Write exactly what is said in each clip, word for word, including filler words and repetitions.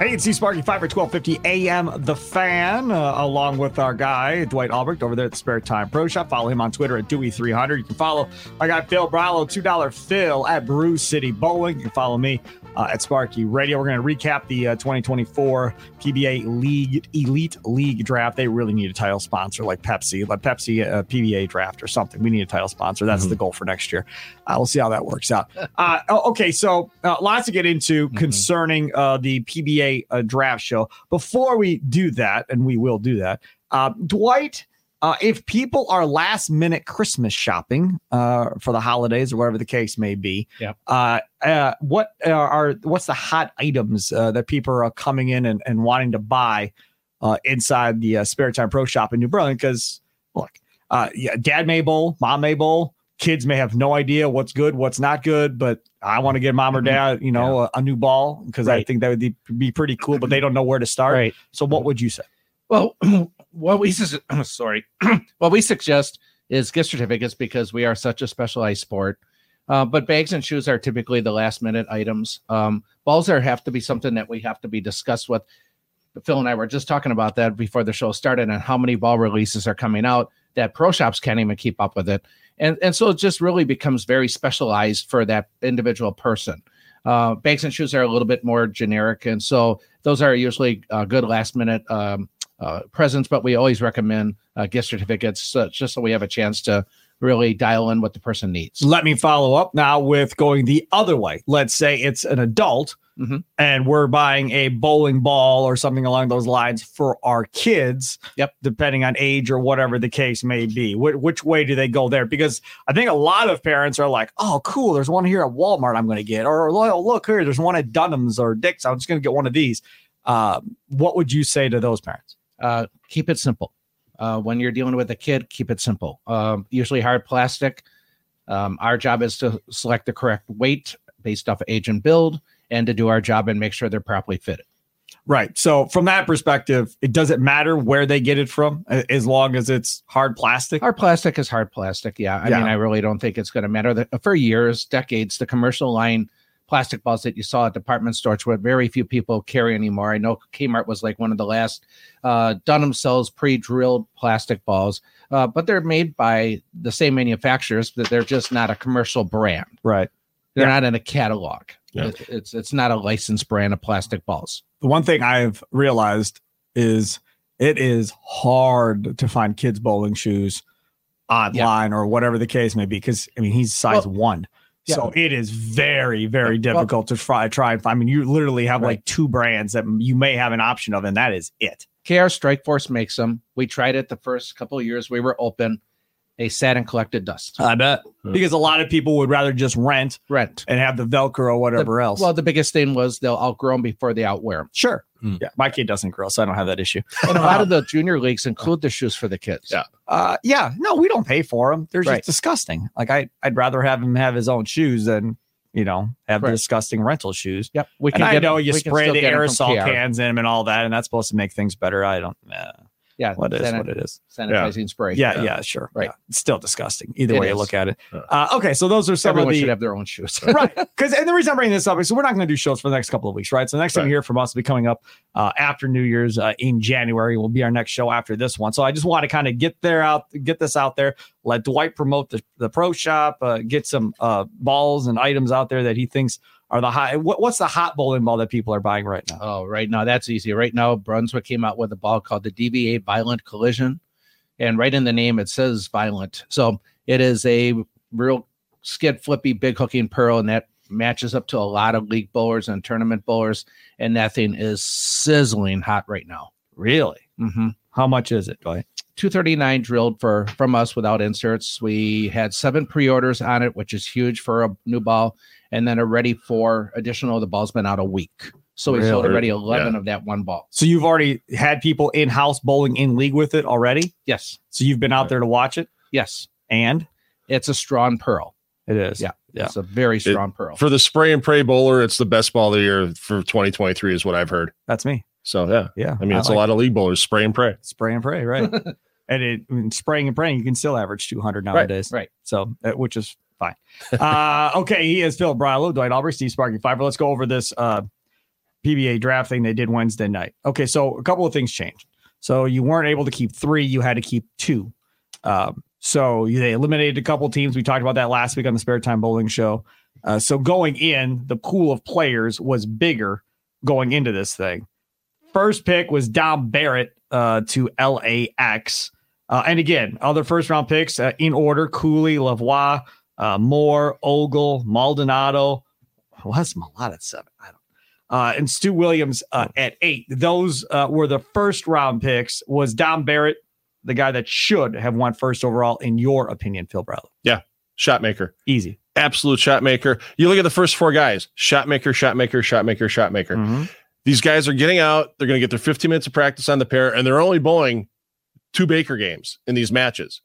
Hey, it's Sparky, five or twelve fifty a m. The Fan, uh, along with our guy, Dwight Albrecht, over there at the Spare Time Pro Shop. Follow him on Twitter at Dewey three hundred. You can follow my guy, Phil Brylow, two dollar Phil at Brew City Bowling. You can follow me uh, at Sparky Radio. We're going to recap the uh, twenty twenty-four P B A League Elite League Draft. They really need a title sponsor like Pepsi. Like Pepsi, uh, P B A Draft or something. We need a title sponsor. That's mm-hmm. the goal for next year. Uh, we'll see how that works out. Uh, okay, so uh, lots to get into mm-hmm. concerning uh, the P B A a draft show. Before we do that, and we will do that, uh, Dwight, uh, if people are last minute Christmas shopping uh, for the holidays or whatever the case may be, yeah. uh, uh, what are, are what's the hot items uh, that people are coming in and, and wanting to buy uh, inside the uh, Spare Time Pro Shop in New Berlin? Because look, uh, yeah, dad may bowl, mom may bowl, kids may have no idea what's good, what's not good, but I want to get mom or dad, you know, yeah. a, a new ball because right. I think that would be, be pretty cool, but they don't know where to start. Right. So what would you say? Well, what we su- sorry, what we suggest is gift certificates because we are such a specialized sport. Uh, but bags and shoes are typically the last minute items. Um, balls are have to be something that we have to be discussed with. Phil and I were just talking about that before the show started and how many ball releases are coming out that pro shops can't even keep up with it. And and so it just really becomes very specialized for that individual person. Uh, bags and shoes are a little bit more generic. And so those are usually uh, good last minute um, uh, presents, but we always recommend uh, gift certificates uh, just so we have a chance to really dial in what the person needs. Let me follow up now with going the other way. Let's say it's an adult mm-hmm. and we're buying a bowling ball or something along those lines for our kids, yep. depending on age or whatever the case may be. Wh- which way do they go there? Because I think a lot of parents are like, oh, cool, there's one here at Walmart I'm going to get. Or, oh, look here, there's one at Dunham's or Dick's. I'm just going to get one of these. Uh, what would you say to those parents? Uh, keep it simple. Uh, when you're dealing with a kid, keep it simple. Um, usually hard plastic. Um, our job is to select the correct weight based off of age and build and to do our job and make sure they're properly fitted. Right. So from that perspective, it doesn't matter where they get it from as long as it's hard plastic. Hard plastic is hard plastic. Yeah. I yeah. mean, I really don't think it's going to matter. For years, decades, the commercial line plastic balls that you saw at department stores, what very few people carry anymore. I know Kmart was like one of the last. Uh, Dunham sells pre-drilled plastic balls, uh, but they're made by the same manufacturers, but they're just not a commercial brand. Right. They're yeah. not in a catalog. Yeah. It, it's it's not a licensed brand of plastic balls. The one thing I've realized is it is hard to find kids' bowling shoes online yeah. or whatever the case may be, because, I mean, he's size well, one. So it is very, very difficult well, to try, try and find. I mean, you literally have right. like two brands that you may have an option of, and that is it. K R Strike Force makes them. We tried it the first couple of years we were open. They sat and collected dust. I bet. Mm-hmm. Because a lot of people would rather just rent, rent. and have the Velcro or whatever the, else. Well, the biggest thing was they'll outgrow them before they outwear them. Sure. Mm. Yeah, my kid doesn't grow, so I don't have that issue. And a lot of the junior leagues include the shoes for the kids. Yeah. Uh, yeah. No, we don't pay for them. They're right. just disgusting. Like, I, I'd rather have him have his own shoes than, you know, have right. the disgusting rental shoes. Yep. We can and get I know them, you spray the aerosol cans in them and all that, and that's supposed to make things better. I don't know. Nah. yeah, what is what it is. Sanitizing yeah. spray. Yeah, yeah, yeah, sure. Right. Yeah. It's still disgusting. Either it way is. you look at it. Uh, uh, okay, so those are some everyone of the... should have their own shoes. Right. Because and the reason I'm bringing this up is so we're not going to do shows for the next couple of weeks, right? So the next right. time you hear from us will be coming up uh, after New Year's uh, in January. Will be our next show after this one. So I just want to kind of get there out, get this out there. Let Dwight promote the, the pro shop, uh, get some uh, balls and items out there that he thinks are the hot. What, what's the hot bowling ball that people are buying right now? Oh, right now, that's easy. Right now, Brunswick came out with a ball called the D V A Violent Collision. And right in the name, it says violent. So it is a real skid flippy, big hooking pearl. And that matches up to a lot of league bowlers and tournament bowlers. And that thing is sizzling hot right now. Really? Mm-hmm. How much is it, Dwight? two thirty-nine drilled for from us without inserts. We had seven pre-orders on it, which is huge for a new ball, and then already four additional. The ball's been out a week, so we really? sold already eleven yeah. of that one ball. So you've already had people in house bowling in league with it already. Yes. So you've been out right. there to watch it. Yes. And it's a strong pearl. It is. Yeah. Yeah. It's a very strong it, pearl for the spray and pray bowler. It's the best ball of the year for twenty twenty-three, is what I've heard. That's me. So yeah, yeah. I mean, I it's like a lot it. of league bowlers spray and pray. Spray and pray, right? And it I mean, spraying and praying, you can still average two hundred nowadays, right? right. So, which is fine. uh, okay, he is Phil Brylow, Dwight Albrecht, Steve Sparky Fiverr. Let's go over this uh, P B A draft thing they did Wednesday night. Okay, so a couple of things changed. So you weren't able to keep three; you had to keep two. Um, so they eliminated a couple teams. We talked about that last week on the Spare Time Bowling Show. Uh, so going in, the pool of players was bigger going into this thing. First pick was Dom Barrett uh, to L A X. Uh, and again, other first-round picks uh, in order, Cooley, Lavoie, uh, Moore, Ogle, Maldonado. Well, that's Malata at seven. I don't uh, and Stu Williams uh, at eight. Those uh, were the first-round picks. Was Dom Barrett the guy that should have won first overall, in your opinion, Phil Brylow? Yeah, shot maker. Easy. Absolute shot maker. You look at the first four guys, shot maker, shot maker, shot maker, shot maker. Mm-hmm. These guys are getting out. They're going to get their fifteen minutes of practice on the pair, and they're only bowling two Baker games in these matches.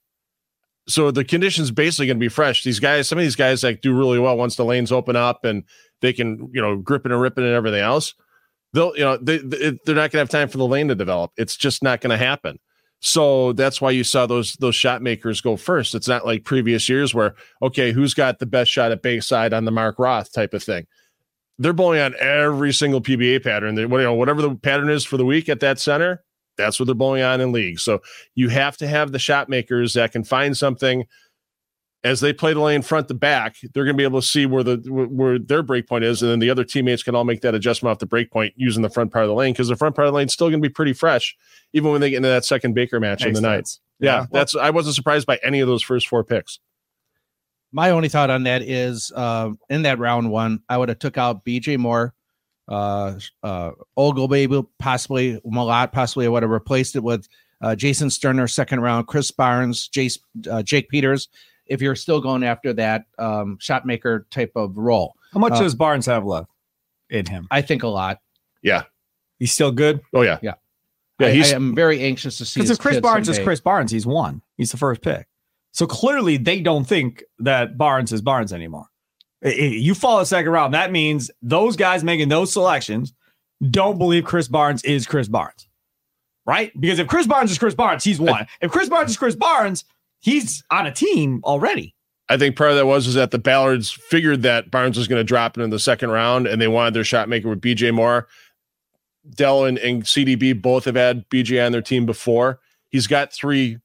So the condition's basically going to be fresh. These guys, some of these guys like do really well once the lanes open up and they can, you know, grip it and rip it and everything else. They'll, you know, they, they they're not going to have time for the lane to develop. It's just not going to happen. So that's why you saw those those shot makers go first. It's not like previous years where, okay, who's got the best shot at Bayside on the Mark Roth type of thing. They're bowling on every single P B A pattern. They, you know, whatever the pattern is for the week at that center, that's what they're bowling on in league. So you have to have the shot makers that can find something as they play the lane front to back. They're going to be able to see where the where their break point is, and then the other teammates can all make that adjustment off the break point using the front part of the lane, because the front part of the lane is still going to be pretty fresh, even when they get into that second Baker match Makes in the sense. night. Yeah, yeah, well, that's I wasn't surprised by any of those first four picks. My only thought on that is uh, in that round one, I would have took out B J Moore, uh, uh, Ogle Baby, possibly Malat, possibly I would have replaced it with uh, Jason Sterner, second round, Chris Barnes, Jace, uh, Jake Peters, if you're still going after that um, shot maker type of role. How much uh, does Barnes have left in him? I think a lot. Yeah. He's still good? Oh, yeah. Yeah. yeah I, he's, I am very anxious to see. Because if Chris Barnes someday. is Chris Barnes, he's won. He's the first pick. So clearly they don't think that Barnes is Barnes anymore. You fall a second round. That means those guys making those selections don't believe Chris Barnes is Chris Barnes, right? Because if Chris Barnes is Chris Barnes, he's one. If Chris Barnes is Chris Barnes, he's on a team already. I think part of that was is that the Ballards figured that Barnes was going to drop in the second round, and they wanted their shot maker with B J Moore. Dell and, and C D B both have had B J on their team before. He's got three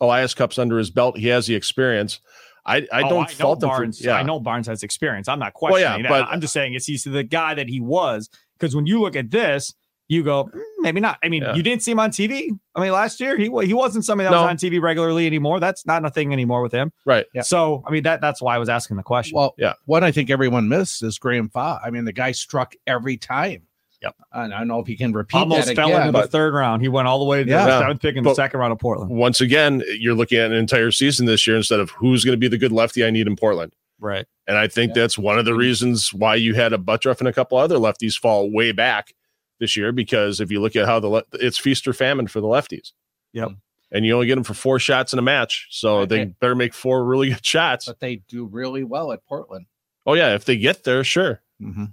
Elias Cups under his belt. He has the experience. I, I oh, don't I fault him. Barnes, for, yeah. I know Barnes has experience. I'm not questioning well, yeah, but, that. I'm just saying it's he's the guy that he was. Because when you look at this, you go, mm, maybe not. I mean, yeah. you didn't see him on T V. I mean, last year, he he wasn't somebody that no. was on T V regularly anymore. That's not a thing anymore with him. Right. Yeah. So, I mean, that that's why I was asking the question. Well, yeah. What I think everyone missed is Graham Fa. I mean, the guy struck every time. Yep. And I don't know if he can repeat Almost that fell again, into but, the third round. He went all the way to yeah. the seventh pick in but the second round of Portland. Once again, you're looking at an entire season this year instead of who's going to be the good lefty I need in Portland. Right. And I think yeah. that's one of the reasons why you had a Butturff and a couple other lefties fall way back this year, because if you look at how the le- it's feast or famine for the lefties. Yep. And you only get them for four shots in a match. So right. they better make four really good shots. But they do really well at Portland. Oh, yeah. If they get there, sure. Mm-hmm.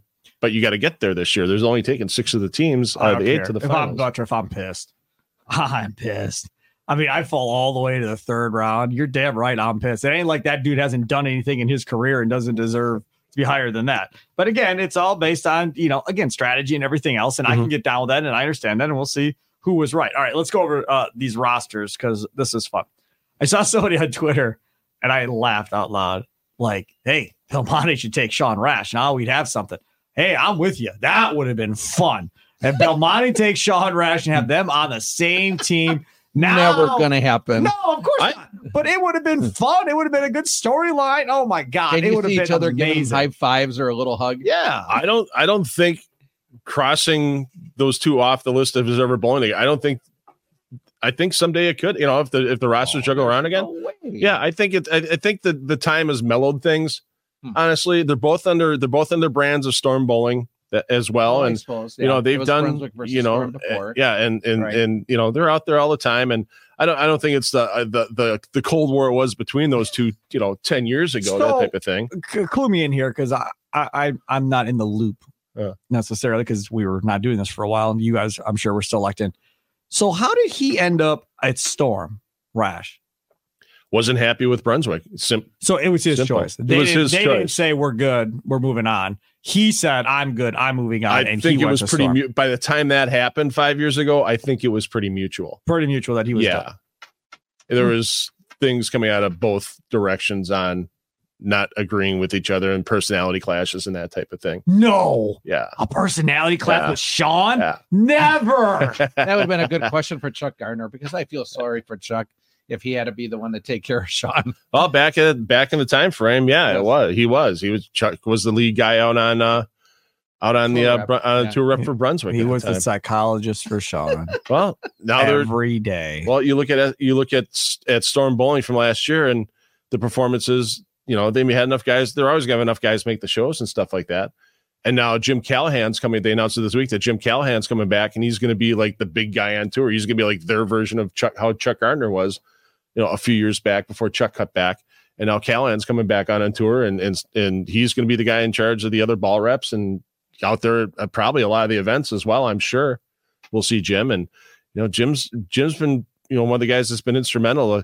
But you got to get there this year. There's only taken six of the teams out of the eight to the finals. If I'm Butturff, I'm pissed. I'm pissed. I mean, I fall all the way to the third round. You're damn right I'm pissed. It ain't like that dude hasn't done anything in his career and doesn't deserve to be higher than that. But again, it's all based on, you know, again, strategy and everything else. And mm-hmm. I can get down with that, and I understand that, and we'll see who was right. All right, let's go over uh, these rosters because this is fun. I saw somebody on Twitter, and I laughed out loud. Like, hey, Belmonte should take Sean Rash. Now we'd have something. Hey, I'm with you. That would have been fun. And Belmonte takes Sean Rash and have them on the same team. Now, never going to happen. No, of course I, not. But it would have been fun. It would have been a good storyline. Oh my God! Can it would have been each other giving high fives or a little hug. Yeah, I don't. I don't think crossing those two off the list of his ever bowling. I don't think. I think someday it could. You know, if the if the rosters oh, juggle around again. No yeah, I think it. I, I think the the time has mellowed things. Hmm. Honestly, they're both under. They're both under brands of Storm Bowling. That as well, oh, and suppose, yeah. you know they've done, you know, uh, yeah, and and right. and you know they're out there all the time, and I don't I don't think it's the uh, the the the Cold War it was between those two, you know, ten years ago, so, that type of thing. C- clue me in here because I, I I I'm not in the loop uh, necessarily because we were not doing this for a while, and you guys I'm sure were still locked in. So how did he end up at Storm Rash? Wasn't happy with Brunswick. Sim- so it was his simple. choice. They, it was didn't, his they choice. didn't say we're good, we're moving on. He said, I'm good, I'm moving on. I and think he it was pretty mu- by the time that happened five years ago, I think it was pretty mutual. Pretty mutual that he was yeah. done. There mm-hmm. was things coming out of both directions on not agreeing with each other and personality clashes and that type of thing. No. Yeah. A personality clash yeah. with Sean? Yeah. Never. That would have been a good question for Chuck Gardner because I feel sorry for Chuck. If he had to be the one to take care of Sean. Well, back at back in the time frame, yeah, yes. it was. He was. He was. Chuck was the lead guy out on uh, out on tour the uh, rep, Br- uh, yeah. tour rep for Brunswick. He was the, the psychologist for Sean. Well, now every day. Well, you look at you look at at Storm Bowling from last year and the performances. You know, they had enough guys. They're always going to have enough guys make the shows and stuff like that. And now Jim Callahan's coming. They announced it this week that Jim Callahan's coming back, and he's going to be like the big guy on tour. He's going to be like their version of Chuck, how Chuck Gardner was. You know, a few years back before Chuck cut back, and now Callahan's coming back on, on tour, and and and he's going to be the guy in charge of the other ball reps and out there uh, probably a lot of the events as well. I'm sure we'll see Jim, and you know Jim's Jim's been you know one of the guys that's been instrumental uh,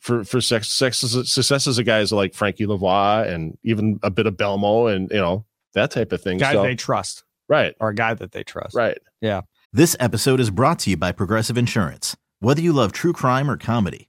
for for sex, sex, successes of guys like Frankie Lavoie and even a bit of Belmo and you know that type of thing. Guy so, they trust, right? Or a guy that they trust, right? Yeah. This episode is brought to you by Progressive Insurance. Whether you love true crime or comedy,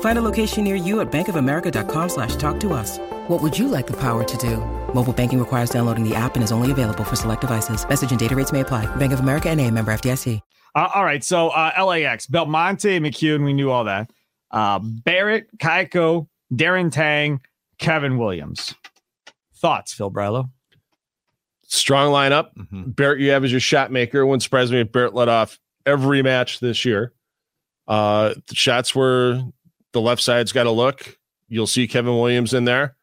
Find a location near you at bankofamerica.com slash talk to us. What would you like the power to do? Mobile banking requires downloading the app and is only available for select devices. Message and data rates may apply. Bank of America N A, member F D I C. Uh, all right. So uh, L A X, Belmonte, McCune, we knew all that. Uh, Barrett, Kaiko, Darren Tang, Kevin Williams. Thoughts, Phil Brylow? Strong lineup. Mm-hmm. Barrett, you have as your shot maker. It wouldn't surprise me if Barrett let off every match this year. Uh, the shots were the left side's got to look. You'll see Kevin Williams in there.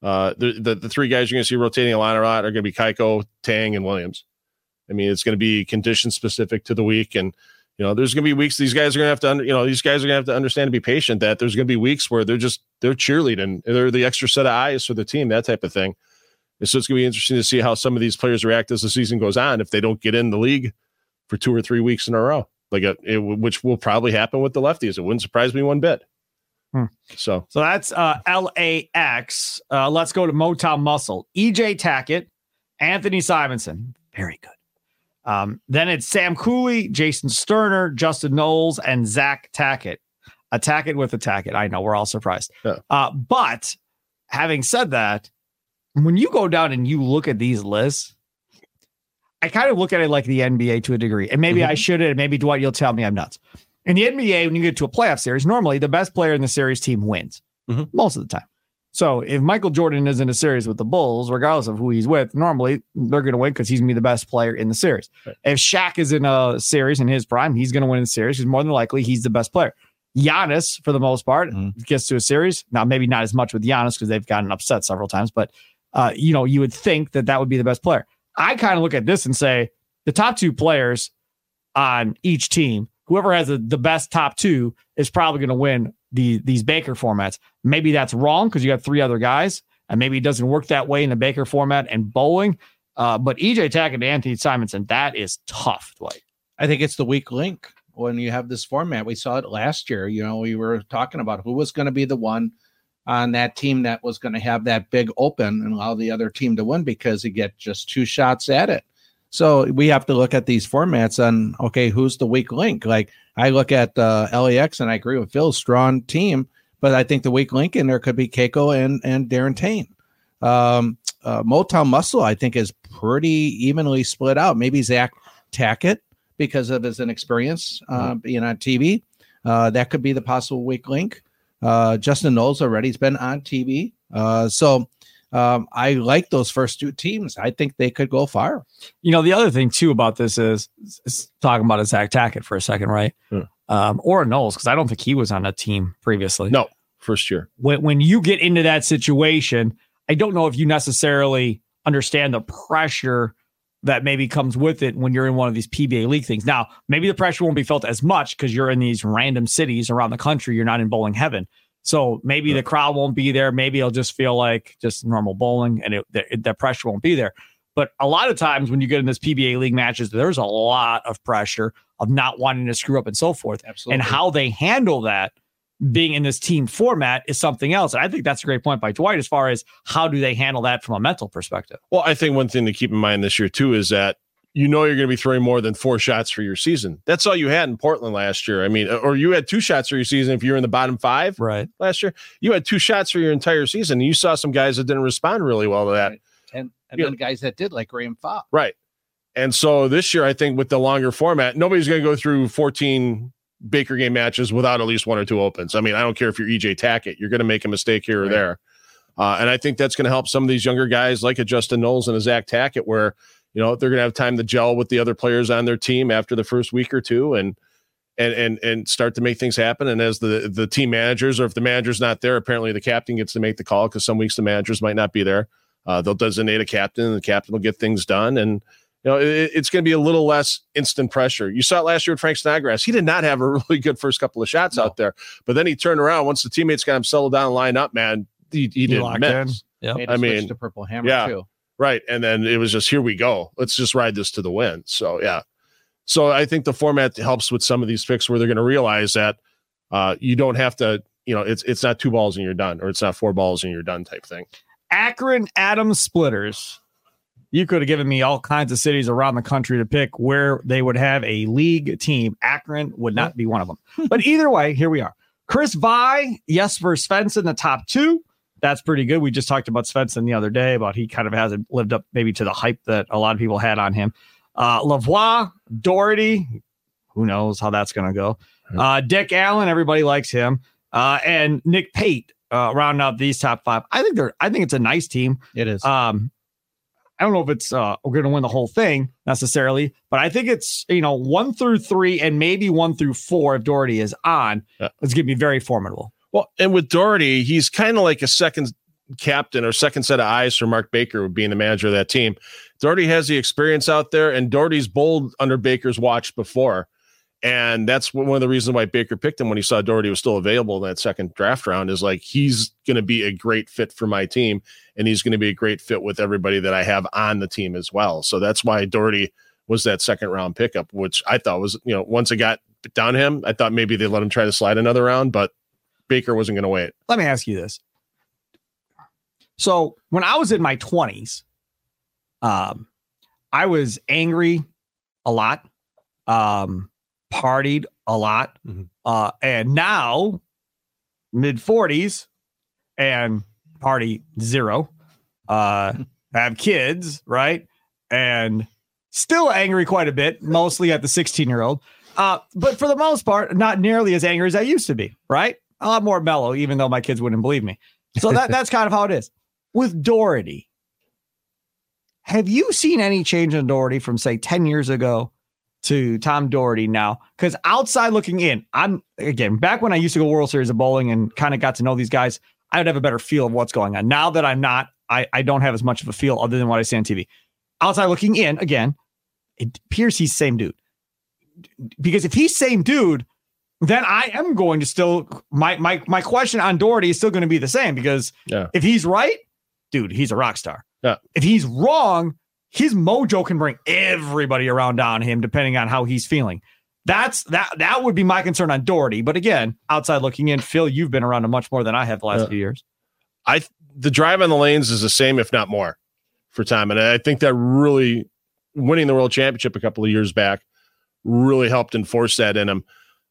Uh, the, the the three guys you're going to see rotating a lot a lot are going to be Kaiko, Tang, and Williams. I mean, it's going to be condition specific to the week, and you know, there's going to be weeks these guys are going to have to, under, you know, these guys are going to have to understand to be patient. That there's going to be weeks where they're just they're cheerleading, they're the extra set of eyes for the team, that type of thing. And so it's going to be interesting to see how some of these players react as the season goes on if they don't get in the league for two or three weeks in a row, like a, it, which will probably happen with the lefties. It wouldn't surprise me one bit. Hmm. So, so that's uh, L A X. Uh, let's go to Motown Muscle. E J Tackett, Anthony Simonsen, very good. Um, then it's Sam Cooley, Jason Sterner, Justin Knowles, and Zach Tackett. A Tackett with a Tackett. I know we're all surprised. Yeah. Uh, but having said that, when you go down and you look at these lists, I kind of look at it like the N B A to a degree, and maybe mm-hmm. I shouldn't. Maybe Dwight, you'll tell me I'm nuts. In the N B A, when you get to a playoff series, normally the best player in the series team wins mm-hmm. most of the time. So if Michael Jordan is in a series with the Bulls, regardless of who he's with, normally they're going to win because he's going to be the best player in the series. Right. If Shaq is in a series in his prime, he's going to win the series because more than likely he's the best player. Giannis, for the most part, mm-hmm. gets to a series. Now, maybe not as much with Giannis because they've gotten upset several times, but uh, you know, you would think that that would be the best player. I kind of look at this and say the top two players on each team, whoever has a, the best top two is probably going to win the these Baker formats. Maybe that's wrong because you got three other guys, and maybe it doesn't work that way in the Baker format and bowling. Uh, but E J Tackett and Anthony Simonsen, that is tough, Dwight. I think it's the weak link when you have this format. We saw it last year. You know, we were talking about who was going to be the one on that team that was going to have that big open and allow the other team to win because you get just two shots at it. So we have to look at these formats on, okay, who's the weak link? Like I look at uh, L A X and I agree with Phil, strong team, but I think the weak link in there could be Keiko and, and Darren Tain. Um, uh, Motown Muscle, I think, is pretty evenly split out. Maybe Zach Tackett because of his inexperience uh, mm-hmm. being on T V. Uh, that could be the possible weak link. Uh, Justin Knowles already has been on T V. Uh, so Um, I like those first two teams. I think they could go far. You know, the other thing too about this is, is talking about a Zach Tackett for a second, right? Hmm. Um, or a Knowles, because I don't think he was on a team previously. No, first year. When when you get into that situation, I don't know if you necessarily understand the pressure that maybe comes with it when you're in one of these P B A league things. Now, maybe the pressure won't be felt as much because you're in these random cities around the country. You're not in bowling heaven. So maybe the crowd won't be there. Maybe it'll just feel like just normal bowling and it, it, that pressure won't be there. But a lot of times when you get in this P B A league matches, there's a lot of pressure of not wanting to screw up and so forth. Absolutely. And how they handle that being in this team format is something else. And I think that's a great point by Dwight as far as how do they handle that from a mental perspective. Well, I think one thing to keep in mind this year, too, is that you know you're going to be throwing more than four shots for your season. That's all you had in Portland last year. I mean, or you had two shots for your season if you were in the bottom five right. last year. You had two shots for your entire season. And you saw some guys that didn't respond really well to that. Right. And, and then know. guys that did, like Graham Fox. Right. And so this year, I think with the longer format, nobody's going to go through fourteen Baker game matches without at least one or two opens. I mean, I don't care if you're E J Tackett. You're going to make a mistake here or right. there. Uh, and I think that's going to help some of these younger guys like a Justin Knowles and a Zach Tackett where, you know, they're going to have time to gel with the other players on their team after the first week or two and and and and start to make things happen. And as the, the team managers, or if the manager's not there, apparently the captain gets to make the call because some weeks the managers might not be there. Uh, they'll designate a captain and the captain will get things done. And, you know, it, it's going to be a little less instant pressure. You saw it last year with Frank Snodgrass. He did not have a really good first couple of shots no. out there. But then he turned around. Once the teammates got him settled down and lined up, man, he, he, he didn't miss. Yep. I mean, to Purple Hammer, yeah. too. Right. And then it was just, here we go. Let's just ride this to the wind. So, yeah. So I think the format helps with some of these picks where they're going to realize that uh, you don't have to, you know, it's it's not two balls and you're done, or it's not four balls and you're done type thing. Akron Adam Splitters. You could have given me all kinds of cities around the country to pick where they would have a league team. Akron would not be one of them. But either way, here we are. Chris Vai, Jesper Svensson, the top two. That's pretty good. We just talked about Svensson the other day about he kind of hasn't lived up maybe to the hype that a lot of people had on him. Uh, Lavoie, Daugherty, who knows how that's going to go. Uh, Dick Allen, everybody likes him. Uh, and Nick Pate uh, rounding out these top five. I think they're. I think it's a nice team. It is. Um, I don't know if it's uh, we're going to win the whole thing necessarily, but I think it's, you know, one through three and maybe one through four if Daugherty is on. Yeah. It's going to be very formidable. Well, and with Daugherty, he's kind of like a second captain or second set of eyes for Mark Baker being the manager of that team. Daugherty has the experience out there, and Daugherty's bowled under Baker's watch before. And that's one of the reasons why Baker picked him when he saw Daugherty was still available in that second draft round is like, he's going to be a great fit for my team, and he's going to be a great fit with everybody that I have on the team as well. So that's why Daugherty was that second round pickup, which I thought was, you know, once it got down to him, I thought maybe they let him try to slide another round, but Baker wasn't going to wait. Let me ask you this. So when I was in my twenties, um, I was angry a lot, um, partied a lot. Mm-hmm. Uh, and now mid forties and party zero, uh, have kids, right? And Still angry quite a bit, mostly at the sixteen-year-old. Uh, but for the most part, not nearly as angry as I used to be, right? A lot more mellow, even though my kids wouldn't believe me. So that, that's kind of how it is. With Daugherty, have you seen any change in Daugherty from, say, ten years ago to Tom Daugherty now? Because outside looking in, I'm, again, back when I used to go World Series of Bowling and kind of got to know these guys, I would have a better feel of what's going on. Now that I'm not, I, I don't have as much of a feel other than what I see on T V. Outside looking in, again, it appears he's the same dude. Because if he's same dude, then I am going to still, my my my question on Daugherty is still going to be the same, because yeah. if he's right, dude, he's a rock star. Yeah. If he's wrong, his mojo can bring everybody around on him, depending on how he's feeling. That's that that would be my concern on Daugherty. But again, outside looking in, Phil, you've been around him much more than I have the last yeah. few years. I the drive on the lanes is the same, if not more, for Tom. And I think that really winning the World Championship a couple of years back really helped enforce that in him.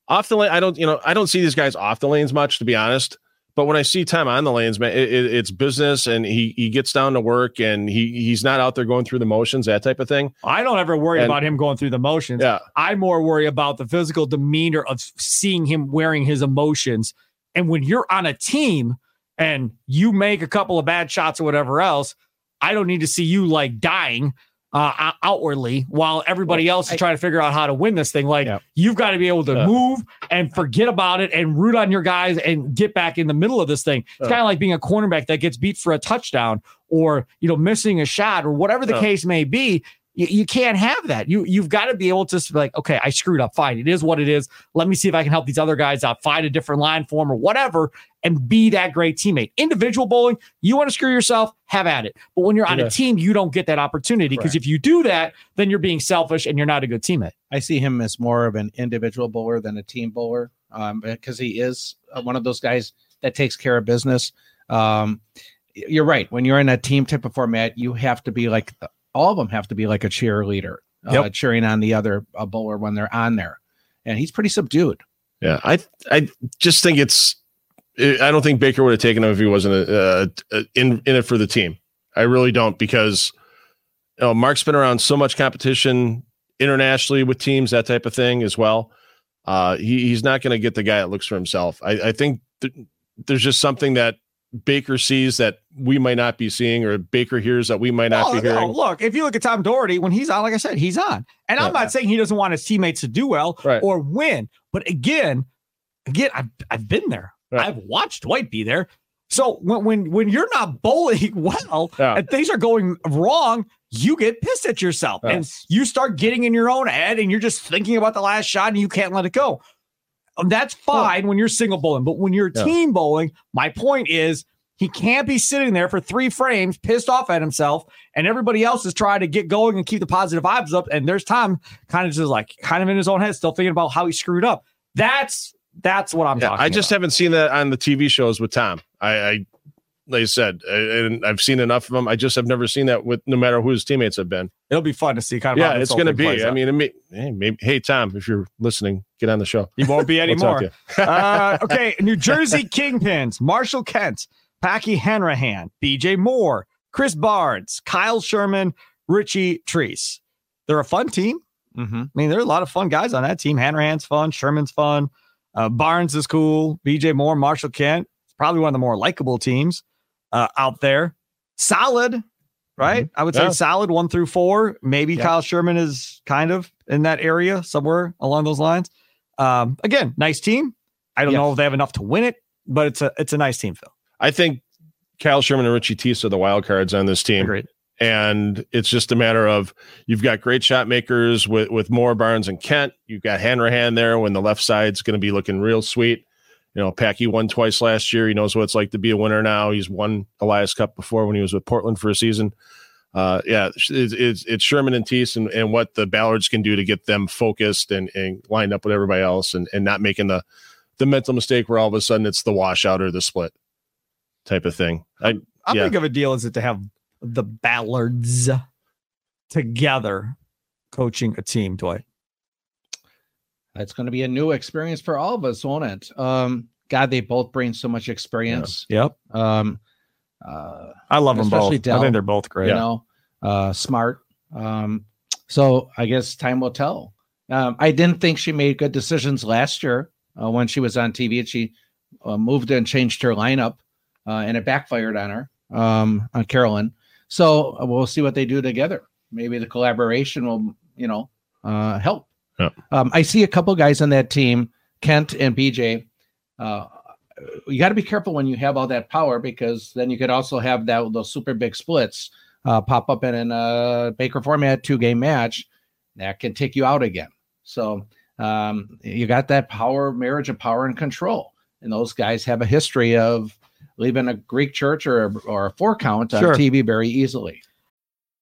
Off the lane, I don't, you know, I don't see these guys off the lanes much, to be honest. But when I see Tom on the lanes, man, it, it, it's business, and he he gets down to work, and he he's not out there going through the motions, that type of thing. I don't ever worry and, about him going through the motions. Yeah. I more worry about the physical demeanor of seeing him wearing his emotions. And when you're on a team and you make a couple of bad shots or whatever else, I don't need to see you like dying Uh, outwardly while everybody well, else is I, trying to figure out how to win this thing. Like yeah. you've got to be able to uh, move and forget about it and root on your guys and get back in the middle of this thing. It's uh, kind of like being a cornerback that gets beat for a touchdown, or, you know, missing a shot, or whatever the uh, case may be. You, you can't have that. You, you've got to be able to be like, okay, I screwed up. Fine. It is what it is. Let me see if I can help these other guys out, find a different line form or whatever, and be that great teammate. Individual bowling, you want to screw yourself, have at it. But when you're on yeah. a team, you don't get that opportunity, because right. if you do that, then you're being selfish and you're not a good teammate. I see him as more of an individual bowler than a team bowler, um, because he is one of those guys that takes care of business. Um, you're right. When you're in a team type of format, you have to be like, all of them have to be like a cheerleader, uh, yep. cheering on the other uh, bowler when they're on there. And he's pretty subdued. Yeah, I I just think it's, I don't think Baker would have taken him if he wasn't uh, in in it for the team. I really don't, because you know, Mark's been around so much competition internationally with teams, that type of thing as well. Uh, he, he's not going to get the guy that looks for himself. I, I think th- there's just something that Baker sees that we might not be seeing, or Baker hears that we might not oh, be hearing. No, look, if you look at Tom Daugherty, when he's on, like I said, he's on. And yeah. I'm not saying he doesn't want his teammates to do well right. or win. But again, again, I've, I've been there. Right. I've watched Dwight be there. So when when, when you're not bowling well yeah. and things are going wrong, you get pissed at yourself yeah. and you start getting in your own head, and you're just thinking about the last shot and you can't let it go. And that's fine yeah. when you're single bowling, but when you're yeah. team bowling, my point is he can't be sitting there for three frames pissed off at himself, and everybody else is trying to get going and keep the positive vibes up. And there's Tom kind of just like kind of in his own head, still thinking about how he screwed up. That's That's what I'm yeah, talking about. I just about. haven't seen that on the T V shows with Tom. I, I like I said, I, and I've seen enough of them. I just have never seen that with no matter who his teammates have been. It'll be fun to see. Kind of yeah, it's going to be. I mean, it may, hey, maybe, hey, Tom, if you're listening, get on the show. You won't be anymore. We'll talk to you. uh, okay, New Jersey Kingpins, Marshall Kent, Packy Hanrahan, B J Moore, Chris Barnes, Kyle Sherman, Richie Treese. They're a fun team. Mm-hmm. I mean, there are a lot of fun guys on that team. Hanrahan's fun. Sherman's fun. Uh, Barnes is cool. B J Moore, Marshall Kent. It's probably one of the more likable teams uh, out there. Solid, right? Mm-hmm. I would yeah. say solid one through four. Maybe yeah. Kyle Sherman is kind of in that area somewhere along those lines. Um, again, nice team. I don't yeah. know if they have enough to win it, but it's a it's a nice team, Phil. I think Kyle Sherman and Richie Treese are the wild cards on this team. Agreed. And it's just a matter of you've got great shot makers with, with Moore, Barnes, and Kent. You've got Hanrahan there when the left side's going to be looking real sweet. You know, Packy won twice last year. He knows what it's like to be a winner now. He's won Elias Cup before when he was with Portland for a season. Uh, yeah, it's, it's, it's Sherman and Treese and, and what the Ballards can do to get them focused and, and lined up with everybody else, and, and not making the, the mental mistake where all of a sudden it's the washout or the split type of thing. I, How yeah. big of a deal is it to have the Ballards together coaching a team, Dwight? It's going to be a new experience for all of us, won't it? Um, God, they both bring so much experience. Yeah. Yep. Um, uh, I love them both. Del, I think they're both great. You know, uh, smart. Um, So I guess time will tell. Um, I didn't think she made good decisions last year uh, when she was on T V. And she uh, moved and changed her lineup, uh, and it backfired on her, um, on Carolyn. So we'll see what they do together. Maybe the collaboration will, you know, uh, help. Yeah. Um, I see a couple guys on that team, Kent and B J. Uh, you got to be careful when you have all that power, because then you could also have that those super big splits uh, pop up in, in a Baker format two game match that can take you out again. So um, you got that power, marriage of power and control, and those guys have a history of leaving a Greek church or or a four count on sure. T V very easily.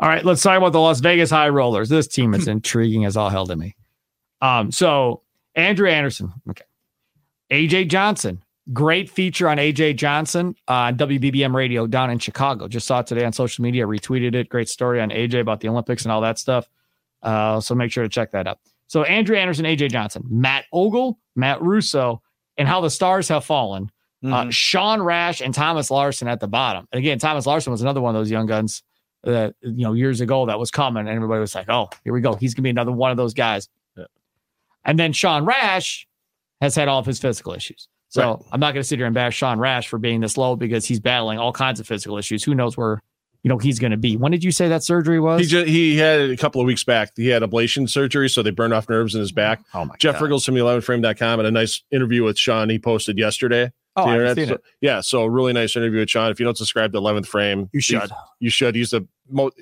All right, let's talk about the Las Vegas High Rollers. This team is intriguing as all hell to me. Um, so, Andrew Anderson. Okay. A J Johnson. Great feature on A J Johnson on W B B M radio down in Chicago. Just saw it today on social media. Retweeted it. Great story on A J about the Olympics and all that stuff. Uh, so, make sure to check that out. So, Andrew Anderson, A J Johnson, Matt Ogle, Matt Russo, and how the stars have fallen. Mm-hmm. Uh, Sean Rash and Thomas Larson at the bottom. And again, Thomas Larson was another one of those young guns that, you know, years ago that was coming, and everybody was like, oh, here we go. He's going to be another one of those guys. Yeah. And then Sean Rash has had all of his physical issues. So right. I'm not going to sit here and bash Sean Rash for being this low, because he's battling all kinds of physical issues. Who knows where, you know, he's going to be. When did you say that surgery was? He, just, he had a couple of weeks back. He had ablation surgery, so they burned off nerves in his back. Oh my Jeff God. Riggles from eleven frame dot com and a nice interview with Sean he posted yesterday. Oh, I've seen so, it. Yeah, so a really nice interview with Sean. If you don't subscribe to eleventh Frame, you should. You should. He's the mo-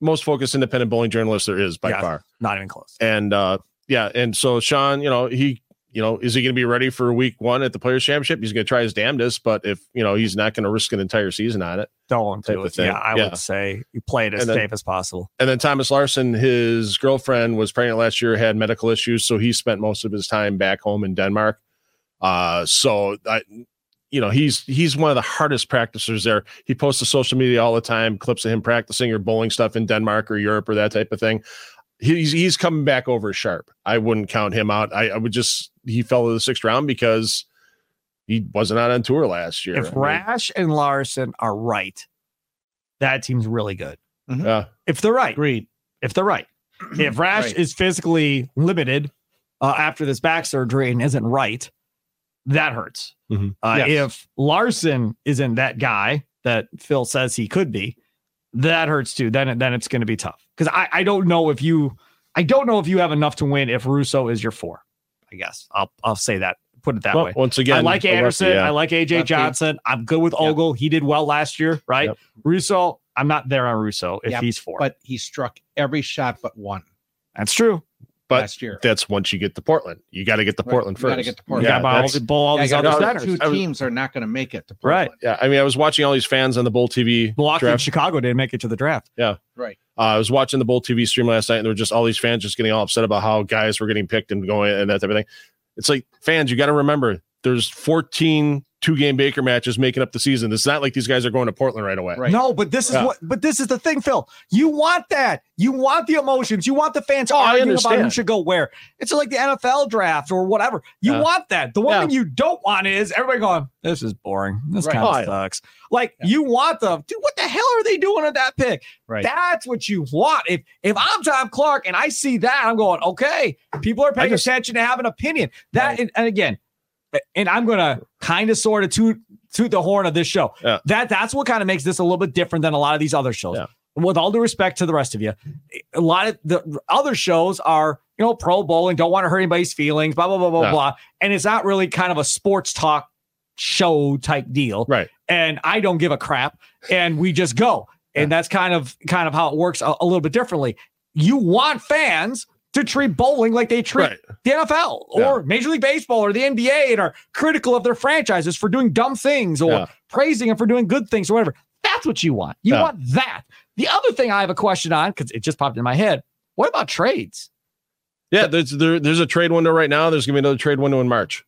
most focused independent bowling journalist there is by yeah, far. Not even close. And uh, yeah, and so Sean, you know, he, you know, is he going to be ready for week one at the Players Championship? He's going to try his damnedest, but if you know, he's not going to risk an entire season on it. Don't do it. Yeah, I yeah. would say you play it as then, safe as possible. And then Thomas Larson, his girlfriend was pregnant last year, had medical issues, so he spent most of his time back home in Denmark. Uh, so I, you know, he's, he's one of the hardest practicers there. He posts to social media all the time, clips of him practicing or bowling stuff in Denmark or Europe or that type of thing. He's, he's coming back over sharp. I wouldn't count him out. I, I would just, he fell to the sixth round because he wasn't out on tour last year. If I mean, Rash and Larson are right, that team's really good. Mm-hmm. Uh, if they're right, agreed. if they're right, if Rash right. is physically limited uh, after this back surgery and isn't right, that hurts. Mm-hmm. Uh, yes. If Larson isn't that guy that Phil says he could be, that hurts too. Then, then it's going to be tough. Because I, I don't know if you, I don't know if you have enough to win if Russo is your four. I guess I'll, I'll say that. Put it that well, way. Once again, I like Anderson. Lefty, yeah. I like A J Johnson. I'm good with Ogle. Yep. He did well last year, right? Yep. Russo, I'm not there on Russo if yep, he's four. But he struck every shot but one. That's true. But last year. That's once you get to Portland. You got to get to Portland right. first. You got to get to Portland. Yeah, all the, bowl all yeah, these other centers. Two teams are not going to make it to Portland. Right. Yeah. I mean, I was watching all these fans on the Bowl T V. Milwaukee and Chicago didn't make it to the draft. Yeah. Right. Uh, I was watching the Bowl T V stream last night, and there were just all these fans just getting all upset about how guys were getting picked and going and that type of thing. It's like, fans, you got to remember, there's fourteen two-game Baker matches making up the season. It's not like these guys are going to Portland right away. Right. No, but this is yeah. what. But this is the thing, Phil. You want that. You want the emotions. You want the fans oh, arguing I understand. about who should go where. It's like the N F L draft or whatever. You yeah. want that. The one yeah. thing you don't want is everybody going, this is boring. This right. kind of oh, sucks. Yeah. Like, yeah. you want them. Dude, what the hell are they doing at that pick? Right. That's what you want. If if I'm Tom Clark and I see that, I'm going, okay, people are paying just, attention to have an opinion. That, right. and, and again, and I'm going to kind of sort of toot, toot the horn of this show. Yeah. That That's what kind of makes this a little bit different than a lot of these other shows. Yeah. With all due respect to the rest of you, a lot of the other shows are, you know, pro bowling, don't want to hurt anybody's feelings, blah, blah, blah, blah, yeah. blah. And it's not really kind of a sports talk show type deal. Right. And I don't give a crap. And we just go. Yeah. And that's kind of kind of how it works a, a little bit differently. You want fans to treat bowling like they treat right. the N F L or yeah. Major League Baseball or the N B A and are critical of their franchises for doing dumb things or yeah. praising them for doing good things or whatever. That's what you want. You yeah. want that. The other thing I have a question on, because it just popped in my head, What about trades? Yeah, there's there, there's a trade window right now. There's going to be another trade window in March.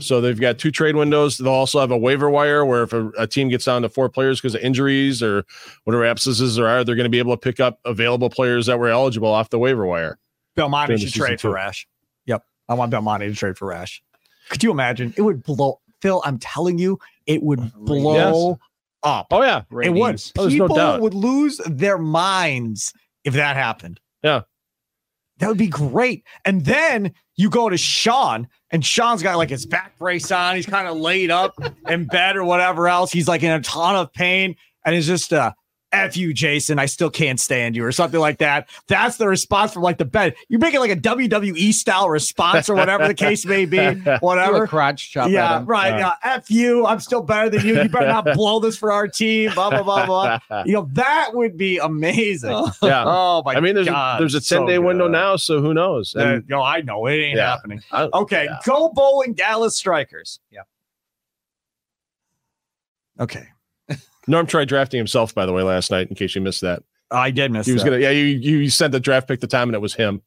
So they've got two trade windows. They'll also have a waiver wire where if a, a team gets down to four players because of injuries or whatever absences there are, they're going to be able to pick up available players that were eligible off the waiver wire. Belmonte should trade two. for Rash. Yep. I want Belmonte to trade for Rash. Could you imagine? It would blow. Phil, I'm telling you, it would blow yes. up. Oh, yeah. Ratings. It would. Oh, People no doubt. would lose their minds if that happened. Yeah. That would be great. And then you go to Sean, and Sean's got like his back brace on. He's kind of laid up in bed or whatever else. He's like in a ton of pain. And it's just uh, F you, Jason. I still can't stand you or something like that. That's the response from like the bed. You make it like a W W E style response or whatever the case may be. Whatever. Crotch chop. Yeah, right. Uh, yeah. F you. I'm still better than you. You better not blow this for our team. Blah, blah, blah, blah. You know, that would be amazing. Yeah. Oh, my God. I mean, there's God, a, there's a ten-day so window now, so who knows? And, no, I know. It ain't yeah. happening. I, okay. Yeah. Go bowling, Dallas Strikers. Yeah. Okay. Norm tried drafting himself, by the way, last night. In case you missed that, I did miss. He was that. gonna, yeah. You you sent the draft pick to Tom, and it was him.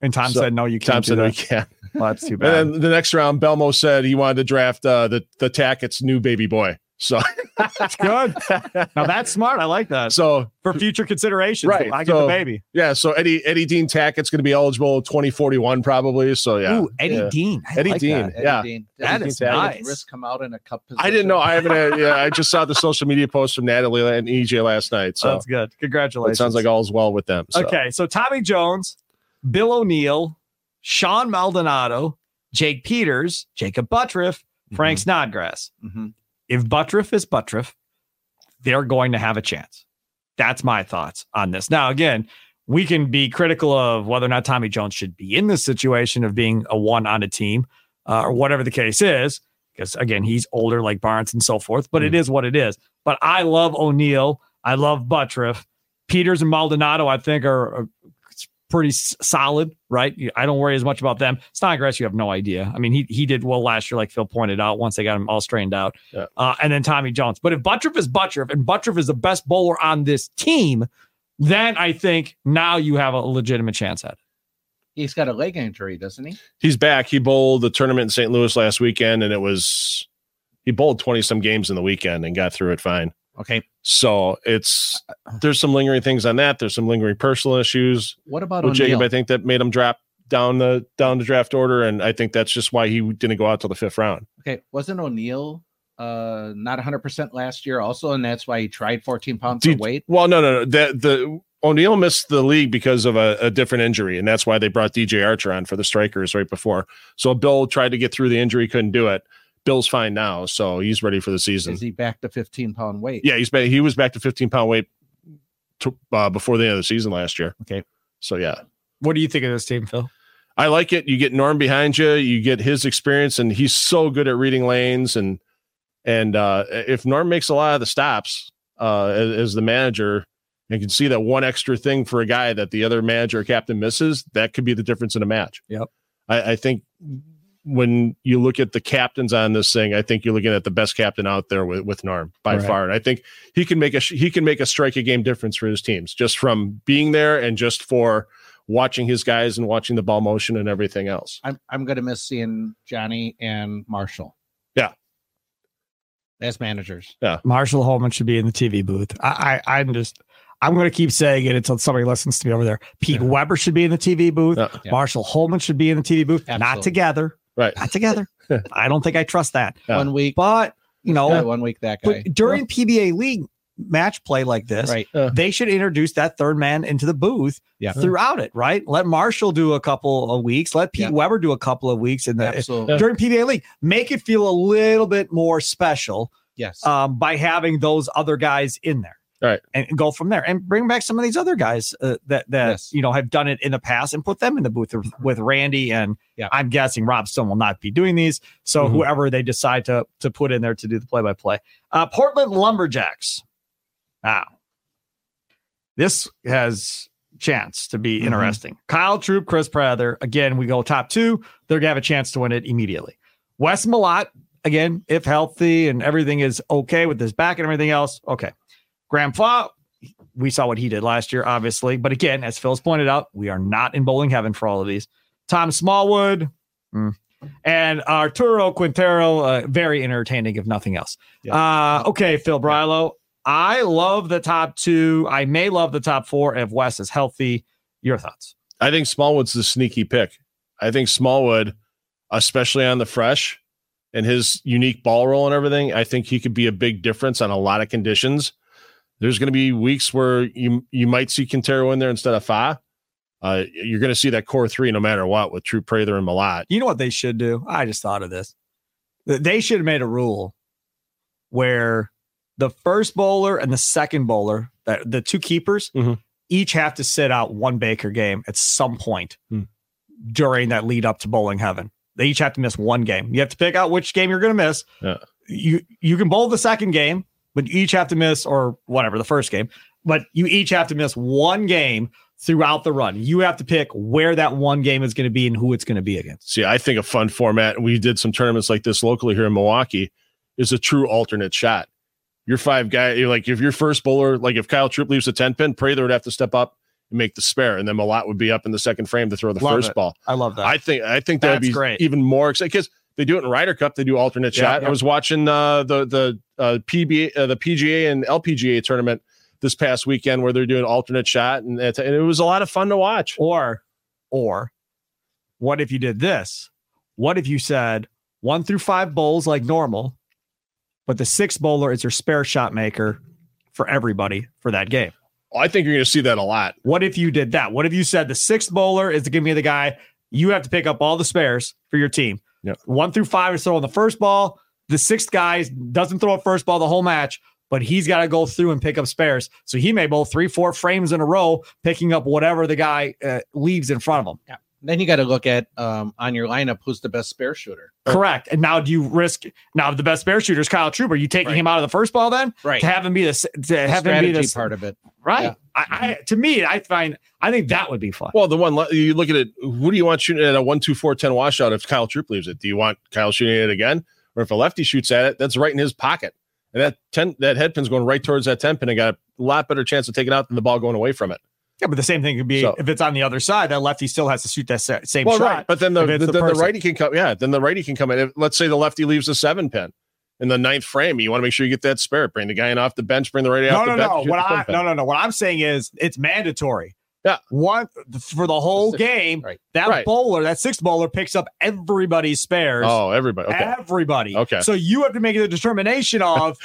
And Tom so, said, "No, you can't." Tom do said, that. "No, you can't." Well, that's too bad. And then the next round, Belmo said he wanted to draft uh, the the Tackett's new baby boy. So that's good. Now that's smart. I like that. So for future considerations, right? I get so, the baby. Yeah. So Eddie Eddie Dean Tackett's going to be eligible twenty forty-one probably. So yeah. Ooh, Eddie yeah. Dean. I Eddie like Dean. That. Eddie yeah. Dean. That Eddie is Dean nice. Risk come out in a cup position. I didn't know. I haven't. Had, yeah. I just saw the social media post from Natalie and E J last night. So oh, that's good. Congratulations. It sounds like all's well with them. So. Okay. So Tommy Jones, Bill O'Neill, Sean Maldonado, Jake Peters, Jacob Butturff, Frank mm-hmm. Snodgrass. Mm-hmm. If Butturff is Butturff, they're going to have a chance. That's my thoughts on this. Now, again, we can be critical of whether or not Tommy Jones should be in this situation of being a one on a team uh, or whatever the case is, because, again, he's older like Barnes and so forth, but mm. it is what it is. But I love O'Neill. I love Butturff. Peters and Maldonado, I think, are, are pretty s- solid, right? I don't worry as much about them. Snodgrass, you have no idea. I mean, he he did well last year, like Phil pointed out, once they got him all strained out. Yeah. Uh, and then Tommy Jones. But if Butturff is Butturff and Butturff is the best bowler on this team, then I think now you have a legitimate chance at it. He's got a leg injury, doesn't he? He's back. He bowled the tournament in Saint Louis last weekend, and it was he bowled twenty-some games in the weekend and got through it fine. Okay. So it's there's some lingering things on that. There's some lingering personal issues. What about O'Neill? Jacob, I think that made him drop down the down the draft order, and I think that's just why he didn't go out till the fifth round. Okay. Wasn't O'Neill uh, not one hundred percent last year also, and that's why he tried fourteen pounds Did, of weight? Well, no, no, no. The, the O'Neill missed the league because of a, a different injury, and that's why they brought D J Archer on for the Strikers right before. So Bill tried to get through the injury, couldn't do it. Bill's fine now, so he's ready for the season. Is he back to fifteen pound weight? Yeah, he's been, he was back to fifteen pound weight to, uh, before the end of the season last year. Okay. So, yeah. What do you think of this team, Phil? I like it. You get Norm behind you. You get his experience, and he's so good at reading lanes. And and uh, if Norm makes a lot of the stops uh, as, as the manager, and can see that one extra thing for a guy that the other manager or captain misses, that could be the difference in a match. Yep. I, I think... when you look at the captains on this thing, I think you're looking at the best captain out there with, with Norm by right. far. And I think he can make a, he can make a strike a game difference for his teams just from being there and just for watching his guys and watching the ball motion and everything else. I'm, I'm going to miss seeing Johnny and Marshall. Yeah. As managers. Yeah. Marshall Holman should be in the T V booth. I, I I'm just, I'm going to keep saying it until somebody listens to me over there. Pete yeah. Weber should be in the T V booth. Uh, yeah. Marshall Holman should be in the T V booth. Absolutely. Not together. Right. Not together. I don't think I trust that. Yeah. One week. But, you know, yeah, one week that guy. But during well, P B A League match play like this, right. uh, they should introduce that third man into the booth yeah. throughout it, right? Let Marshall do a couple of weeks. Let Pete yeah. Weber do a couple of weeks in the, Absolutely. during P B A League. Make it feel a little bit more special yes. um, by having those other guys in there. All right. And go from there and bring back some of these other guys uh, that, that yes. you know, have done it in the past and put them in the booth with Randy. And yeah. I'm guessing Rob Stone will not be doing these. So mm-hmm. whoever they decide to to put in there to do the play by play. Portland Lumberjacks. Wow. This has chance to be mm-hmm. interesting. Kyle Troop, Chris Prather. Again, we go top two. They're going to have a chance to win it immediately. Wes Millott, again, if healthy and everything is okay with his back and everything else. Okay. Grandpa, we saw what he did last year, obviously. But again, as Phil's pointed out, we are not in bowling heaven for all of these. Tom Smallwood mm. and Arturo Quintero, uh, very entertaining, if nothing else. Yeah. Uh, okay, Phil Brylow. Yeah. I love the top two. I may love the top four if Wes is healthy. Your thoughts? I think Smallwood's the sneaky pick. I think Smallwood, especially on the fresh and his unique ball roll and everything, I think he could be a big difference on a lot of conditions. There's going to be weeks where you you might see Quintero in there instead of Fa. Uh, you're going to see that core three no matter what with True Prather and Malat. You know what they should do? I just thought of this. They should have made a rule where the first bowler and the second bowler, the two keepers, mm-hmm. each have to sit out one Baker game at some point mm. during that lead up to bowling heaven. They each have to miss one game. You have to pick out which game you're going to miss. Yeah. You you can bowl the second game, but you each have to miss, or whatever, the first game. But you each have to miss one game throughout the run. You have to pick where that one game is going to be and who it's going to be against. See, I think a fun format, we did some tournaments like this locally here in Milwaukee, is a true alternate shot. Your five guy, you're like if your first bowler, like if Kyle Troop leaves a ten pin, Prather would have to step up and make the spare, and then Malat would be up in the second frame to throw the love first it. ball. I love that. I think I think that would be great. Even more exciting because they do it in Ryder Cup. They do alternate yeah, shot. Yeah. I was watching uh, the the uh, P B A, uh, the P G A and L P G A tournament this past weekend where they're doing alternate shot, and, and it was a lot of fun to watch. Or, or, what if you did this? What if you said one through five bowls like normal? But the sixth bowler is your spare shot maker for everybody for that game. I think you're going to see that a lot. What if you did that? What if you said the sixth bowler is to give me the guy, you have to pick up all the spares for your team. Yep. One through five is throwing the first ball. The sixth guy doesn't throw a first ball the whole match, but he's got to go through and pick up spares. So he may bowl three, four frames in a row, picking up whatever the guy uh, leaves in front of him. Yeah. Then you got to look at um, on your lineup who's the best spare shooter. Correct. And now do you risk now the best spare shooter is Kyle Troup? Are you taking right. him out of the first ball then? Right. To have him be this to the have him be this part of it. Right. Yeah. I, I to me, I find I think that would be fun. Well, the one you look at it, who do you want shooting at a one, two, four, ten washout if Kyle Troup leaves it? Do you want Kyle shooting at it again? Or if a lefty shoots at it, that's right in his pocket. And that ten that head pin's going right towards that ten pin and got a lot better chance of taking out than the ball going away from it. Yeah, but the same thing could be so, if it's on the other side, that lefty still has to shoot that same well, shot. Right. But then the, the, the, the righty can come. Yeah, then the righty can come in. If, let's say the lefty leaves a seven pin in the ninth frame. You want to make sure you get that spare. Bring the guy in off the bench. Bring the righty no, off no, the no. bench. What I, no, no, no. What I'm saying is it's mandatory. Yeah. One for the whole the sixth, game. Right. That right. bowler, that sixth bowler, picks up everybody's spares. Oh, everybody. Okay. Everybody. Okay. So you have to make the determination of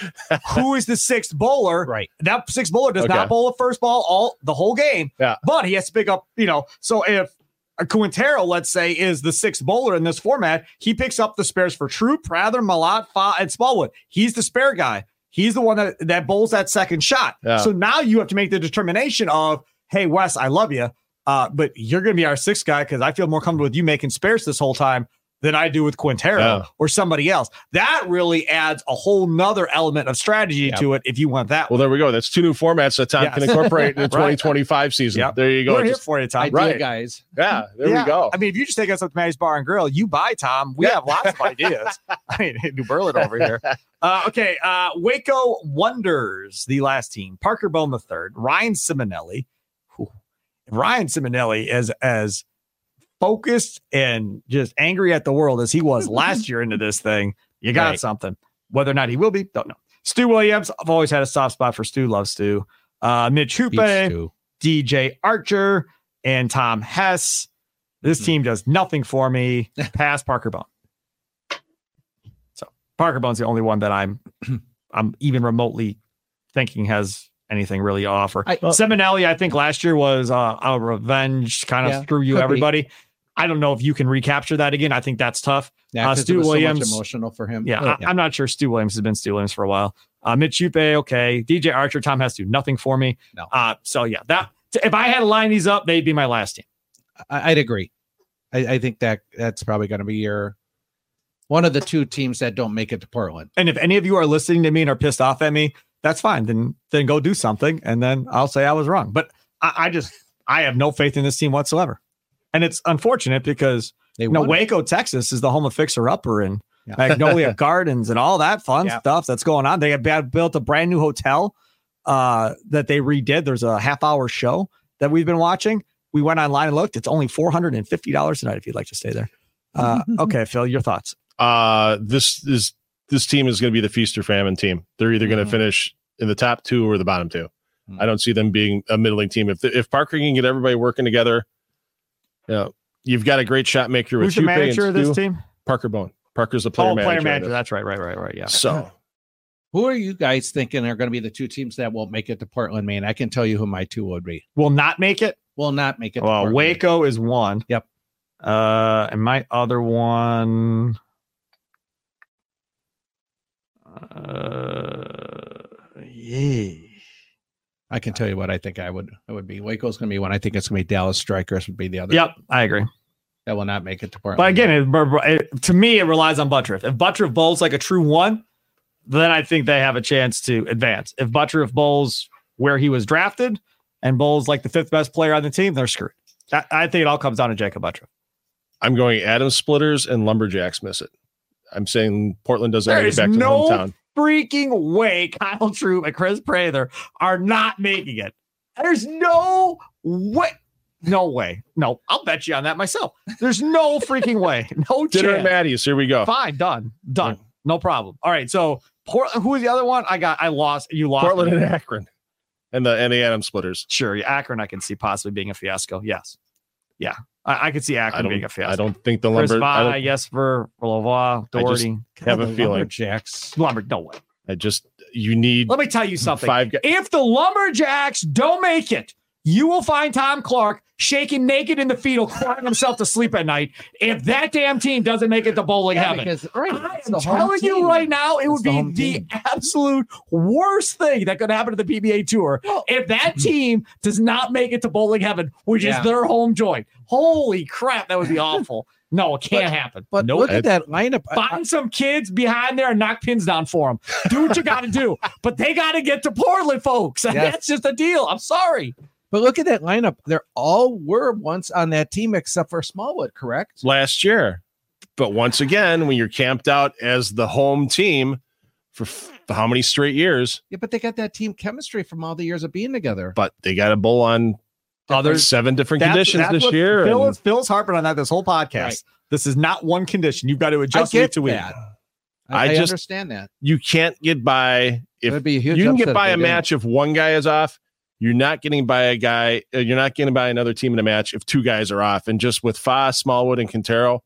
who is the sixth bowler. Right. That sixth bowler does okay. not bowl a first ball all the whole game. Yeah. But he has to pick up, you know. So if a Quintero, let's say, is the sixth bowler in this format, he picks up the spares for True, Prather, Malat, Fa, and Smallwood. He's the spare guy. He's the one that, that bowls that second shot. Yeah. So now you have to make the determination of, hey, Wes, I love you, uh, but you're going to be our sixth guy because I feel more comfortable with you making spares this whole time than I do with Quintero yeah. or somebody else. That really adds a whole nother element of strategy yeah. to it if you want that. Well, one. There we go. That's two new formats that Tom yes. can incorporate in the twenty twenty-five season. Yep. There you go. We're just, here for you, Tom. Idea right. guys. Yeah, there yeah. we go. I mean, if you just take us up to Maddie's Bar and Grill, you buy, Tom. We yeah. have lots of ideas. I mean, New Berlin over here. Uh, okay, uh, Waco Wonders, the last team. Parker Bowman the third, Ryan Simonelli. Ryan Simonelli is as focused and just angry at the world as he was last year into this thing. You got right. something. Whether or not he will be, don't know. Stu Williams, I've always had a soft spot for Stu. Love Stu. Uh, Mitch Hupe, D J Archer, and Tom Hess. This mm-hmm. team does nothing for me. Pass Parker Bone. So Parker Bone's the only one that I'm I'm even remotely thinking has anything really to offer. I, well, Seminelli, I think last year was uh, a revenge kind of yeah, screw you everybody. Be. I don't know if you can recapture that again. I think that's tough. Yeah, uh, Stu Williams, so emotional for him. Yeah, oh, yeah, I'm not sure Stu Williams has been Stu Williams for a while. Uh, Mitch Hupe, okay. D J Archer, Tom has to do nothing for me. No. Uh, so yeah, that if I had to line these up, they'd be my last team. I, I'd agree. I, I think that that's probably going to be your one of the two teams that don't make it to Portland. And if any of you are listening to me and are pissed off at me, that's fine. Then then go do something, and then I'll say I was wrong. But I, I just I have no faith in this team whatsoever, and it's unfortunate because they you know, Waco, Texas, is the home of Fixer Upper and yeah. Magnolia Gardens and all that fun yeah. stuff that's going on. They have built a brand new hotel uh, that they redid. There's a half hour show that we've been watching. We went online and looked. It's only four hundred fifty dollars tonight if you'd like to stay there. Uh, okay, Phil, your thoughts. Uh, this is this team is going to be the feast or famine team. They're either going to finish in the top two or the bottom two. I don't see them being a middling team. If the, if Parker can get everybody working together, you know, you've got a great shot maker. Who's with the manager of this team? Parker Bone. Parker's the player oh, manager. Player manager. That's right, right, right, right. Yeah. So, who are you guys thinking are going to be the two teams that won't make it to Portland, Maine? I can tell you who my two would be. Will not make it. Will not make it. Well, Waco Maine. Is one. Yep. Uh, and my other one. Uh, yeah. I can tell you what I think I would I would be. Waco's going to be one. I think it's going to be Dallas Strikers would be the other. Yep, I agree. That will not make it to Portland. But again, it, it, to me, it relies on Butturff. If Butturff bowls like a true one, then I think they have a chance to advance. If Butturff bowls where he was drafted and bowls like the fifth best player on the team, they're screwed. I, I think it all comes down to Jacob Butturff. I'm going Adam Splitters and Lumberjacks miss it. I'm saying Portland doesn't make it back to no the hometown. Freaking way Kyle Troop and Chris Prather are not making it. There's no way. No way. No, I'll bet you on that myself. There's no freaking way. No chance. Dinner at Maddie's. Here we go. Fine. Done. Done. Yeah. No problem. All right. So Portland, who is the other one? I got, I lost. You lost. Portland me. And Akron and the, and the Adam Splitters. Sure. Yeah, Akron, I can see possibly being a fiasco. Yes. Yeah. I, I could see Akron being a fiasco. I don't think the Lumber... Ba, Jesper, Lavoie, Doherty. I have a feeling. Lumberjacks. Lumber, no way. I just... You need... Let me tell you something. Five guys. If the Lumberjacks don't make it, you will find Tom Clark shaking naked in the fetal, crying himself to sleep at night. If that damn team doesn't make it to bowling yeah, heaven. Because, right, I am telling you team. Right now, it it's would the be the absolute worst thing that could happen to the P B A Tour well, if that team does not make it to bowling heaven, which yeah. is their home joint. Holy crap, that would be awful. No, it can't but, happen. But nope. Look at that lineup. Find I, I, some kids behind there and knock pins down for them. Do what you got to do. But they got to get to Portland, folks. Yes. That's just the deal. I'm sorry. But look at that lineup. They all were once on that team except for Smallwood, correct? Last year. But once again, when you're camped out as the home team for f- how many straight years? Yeah, but they got that team chemistry from all the years of being together. But they got a bowl on other seven different that's, conditions that's this year. Phil and, is, Phil's harping on that this whole podcast. Right. This is not one condition. You've got to adjust week to week. I, I just understand that. You can't get by. If be a huge you can get by a didn't. match if one guy is off. You're not getting by a guy. You're not getting by another team in a match if two guys are off. And just with Fa, Smallwood, and Quintero,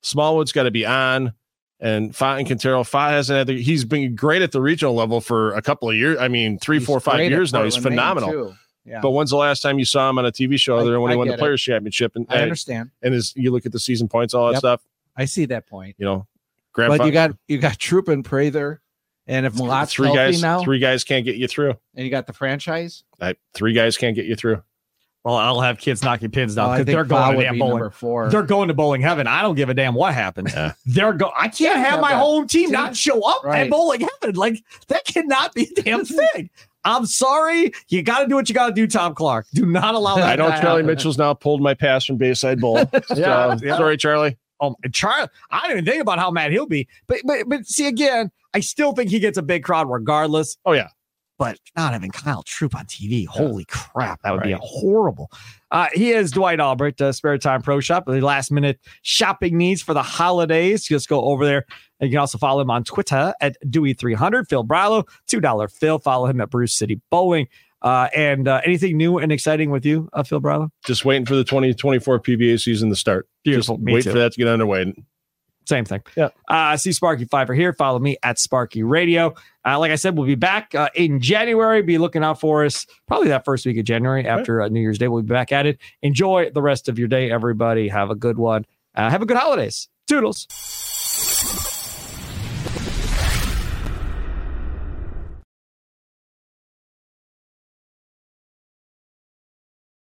Smallwood's got to be on. And Fa and Quintero, Fa hasn't had. The, he's been great at the regional level for a couple of years. I mean, three, he's four, five years now. He's phenomenal. Yeah. But when's the last time you saw him on a T V show other than when I he won the it. Players Championship? And I understand. And as you look at the season points, all that yep. stuff. I see that point. You know, grandpa, but you got you got Troop and Prather. And if Malat's three guys, now, three guys can't get you through. And you got the franchise. I, three guys can't get you through. Well, I'll have kids knocking pins down because well, they're going to damn bowling. Four. They're going to bowling heaven. I don't give a damn what happens. Yeah. They're go. I can't have, have my home team, team not show up right. at bowling heaven. Like that cannot be a damn thing. I'm sorry. You got to do what you got to do, Tom Clark. Do not allow that. I know Charlie happen. Mitchell's now pulled my pass from Bayside Bowl. yeah, so, yeah. Sorry, Charlie. Um, Charlie. I didn't even think about how mad he'll be. But but but see again. I still think he gets a big crowd regardless. Oh, yeah. But not having Kyle Troop on T V. Holy yeah. crap. That would right. be a horrible. Uh, he is Dwight Albrecht, uh, Spare Time Pro Shop. The last minute shopping needs for the holidays. Just go over there. And you can also follow him on Twitter at Dewey three hundred. Phil Brylow, two dollars Phil. Follow him at Bruce City Bowling. Uh, and uh, anything new and exciting with you, uh, Phil Brylow? Just waiting for the twenty twenty-four P B A season to start. Beautiful. Just wait for that to get underway. Same thing. Yeah. Uh, see Sparky Fiverr here. Follow me at Sparky Radio. Uh, like I said, we'll be back uh, in January. Be looking out for us probably that first week of January after uh, New Year's Day. We'll be back at it. Enjoy the rest of your day, everybody. Have a good one. Uh, have a good holidays. Toodles.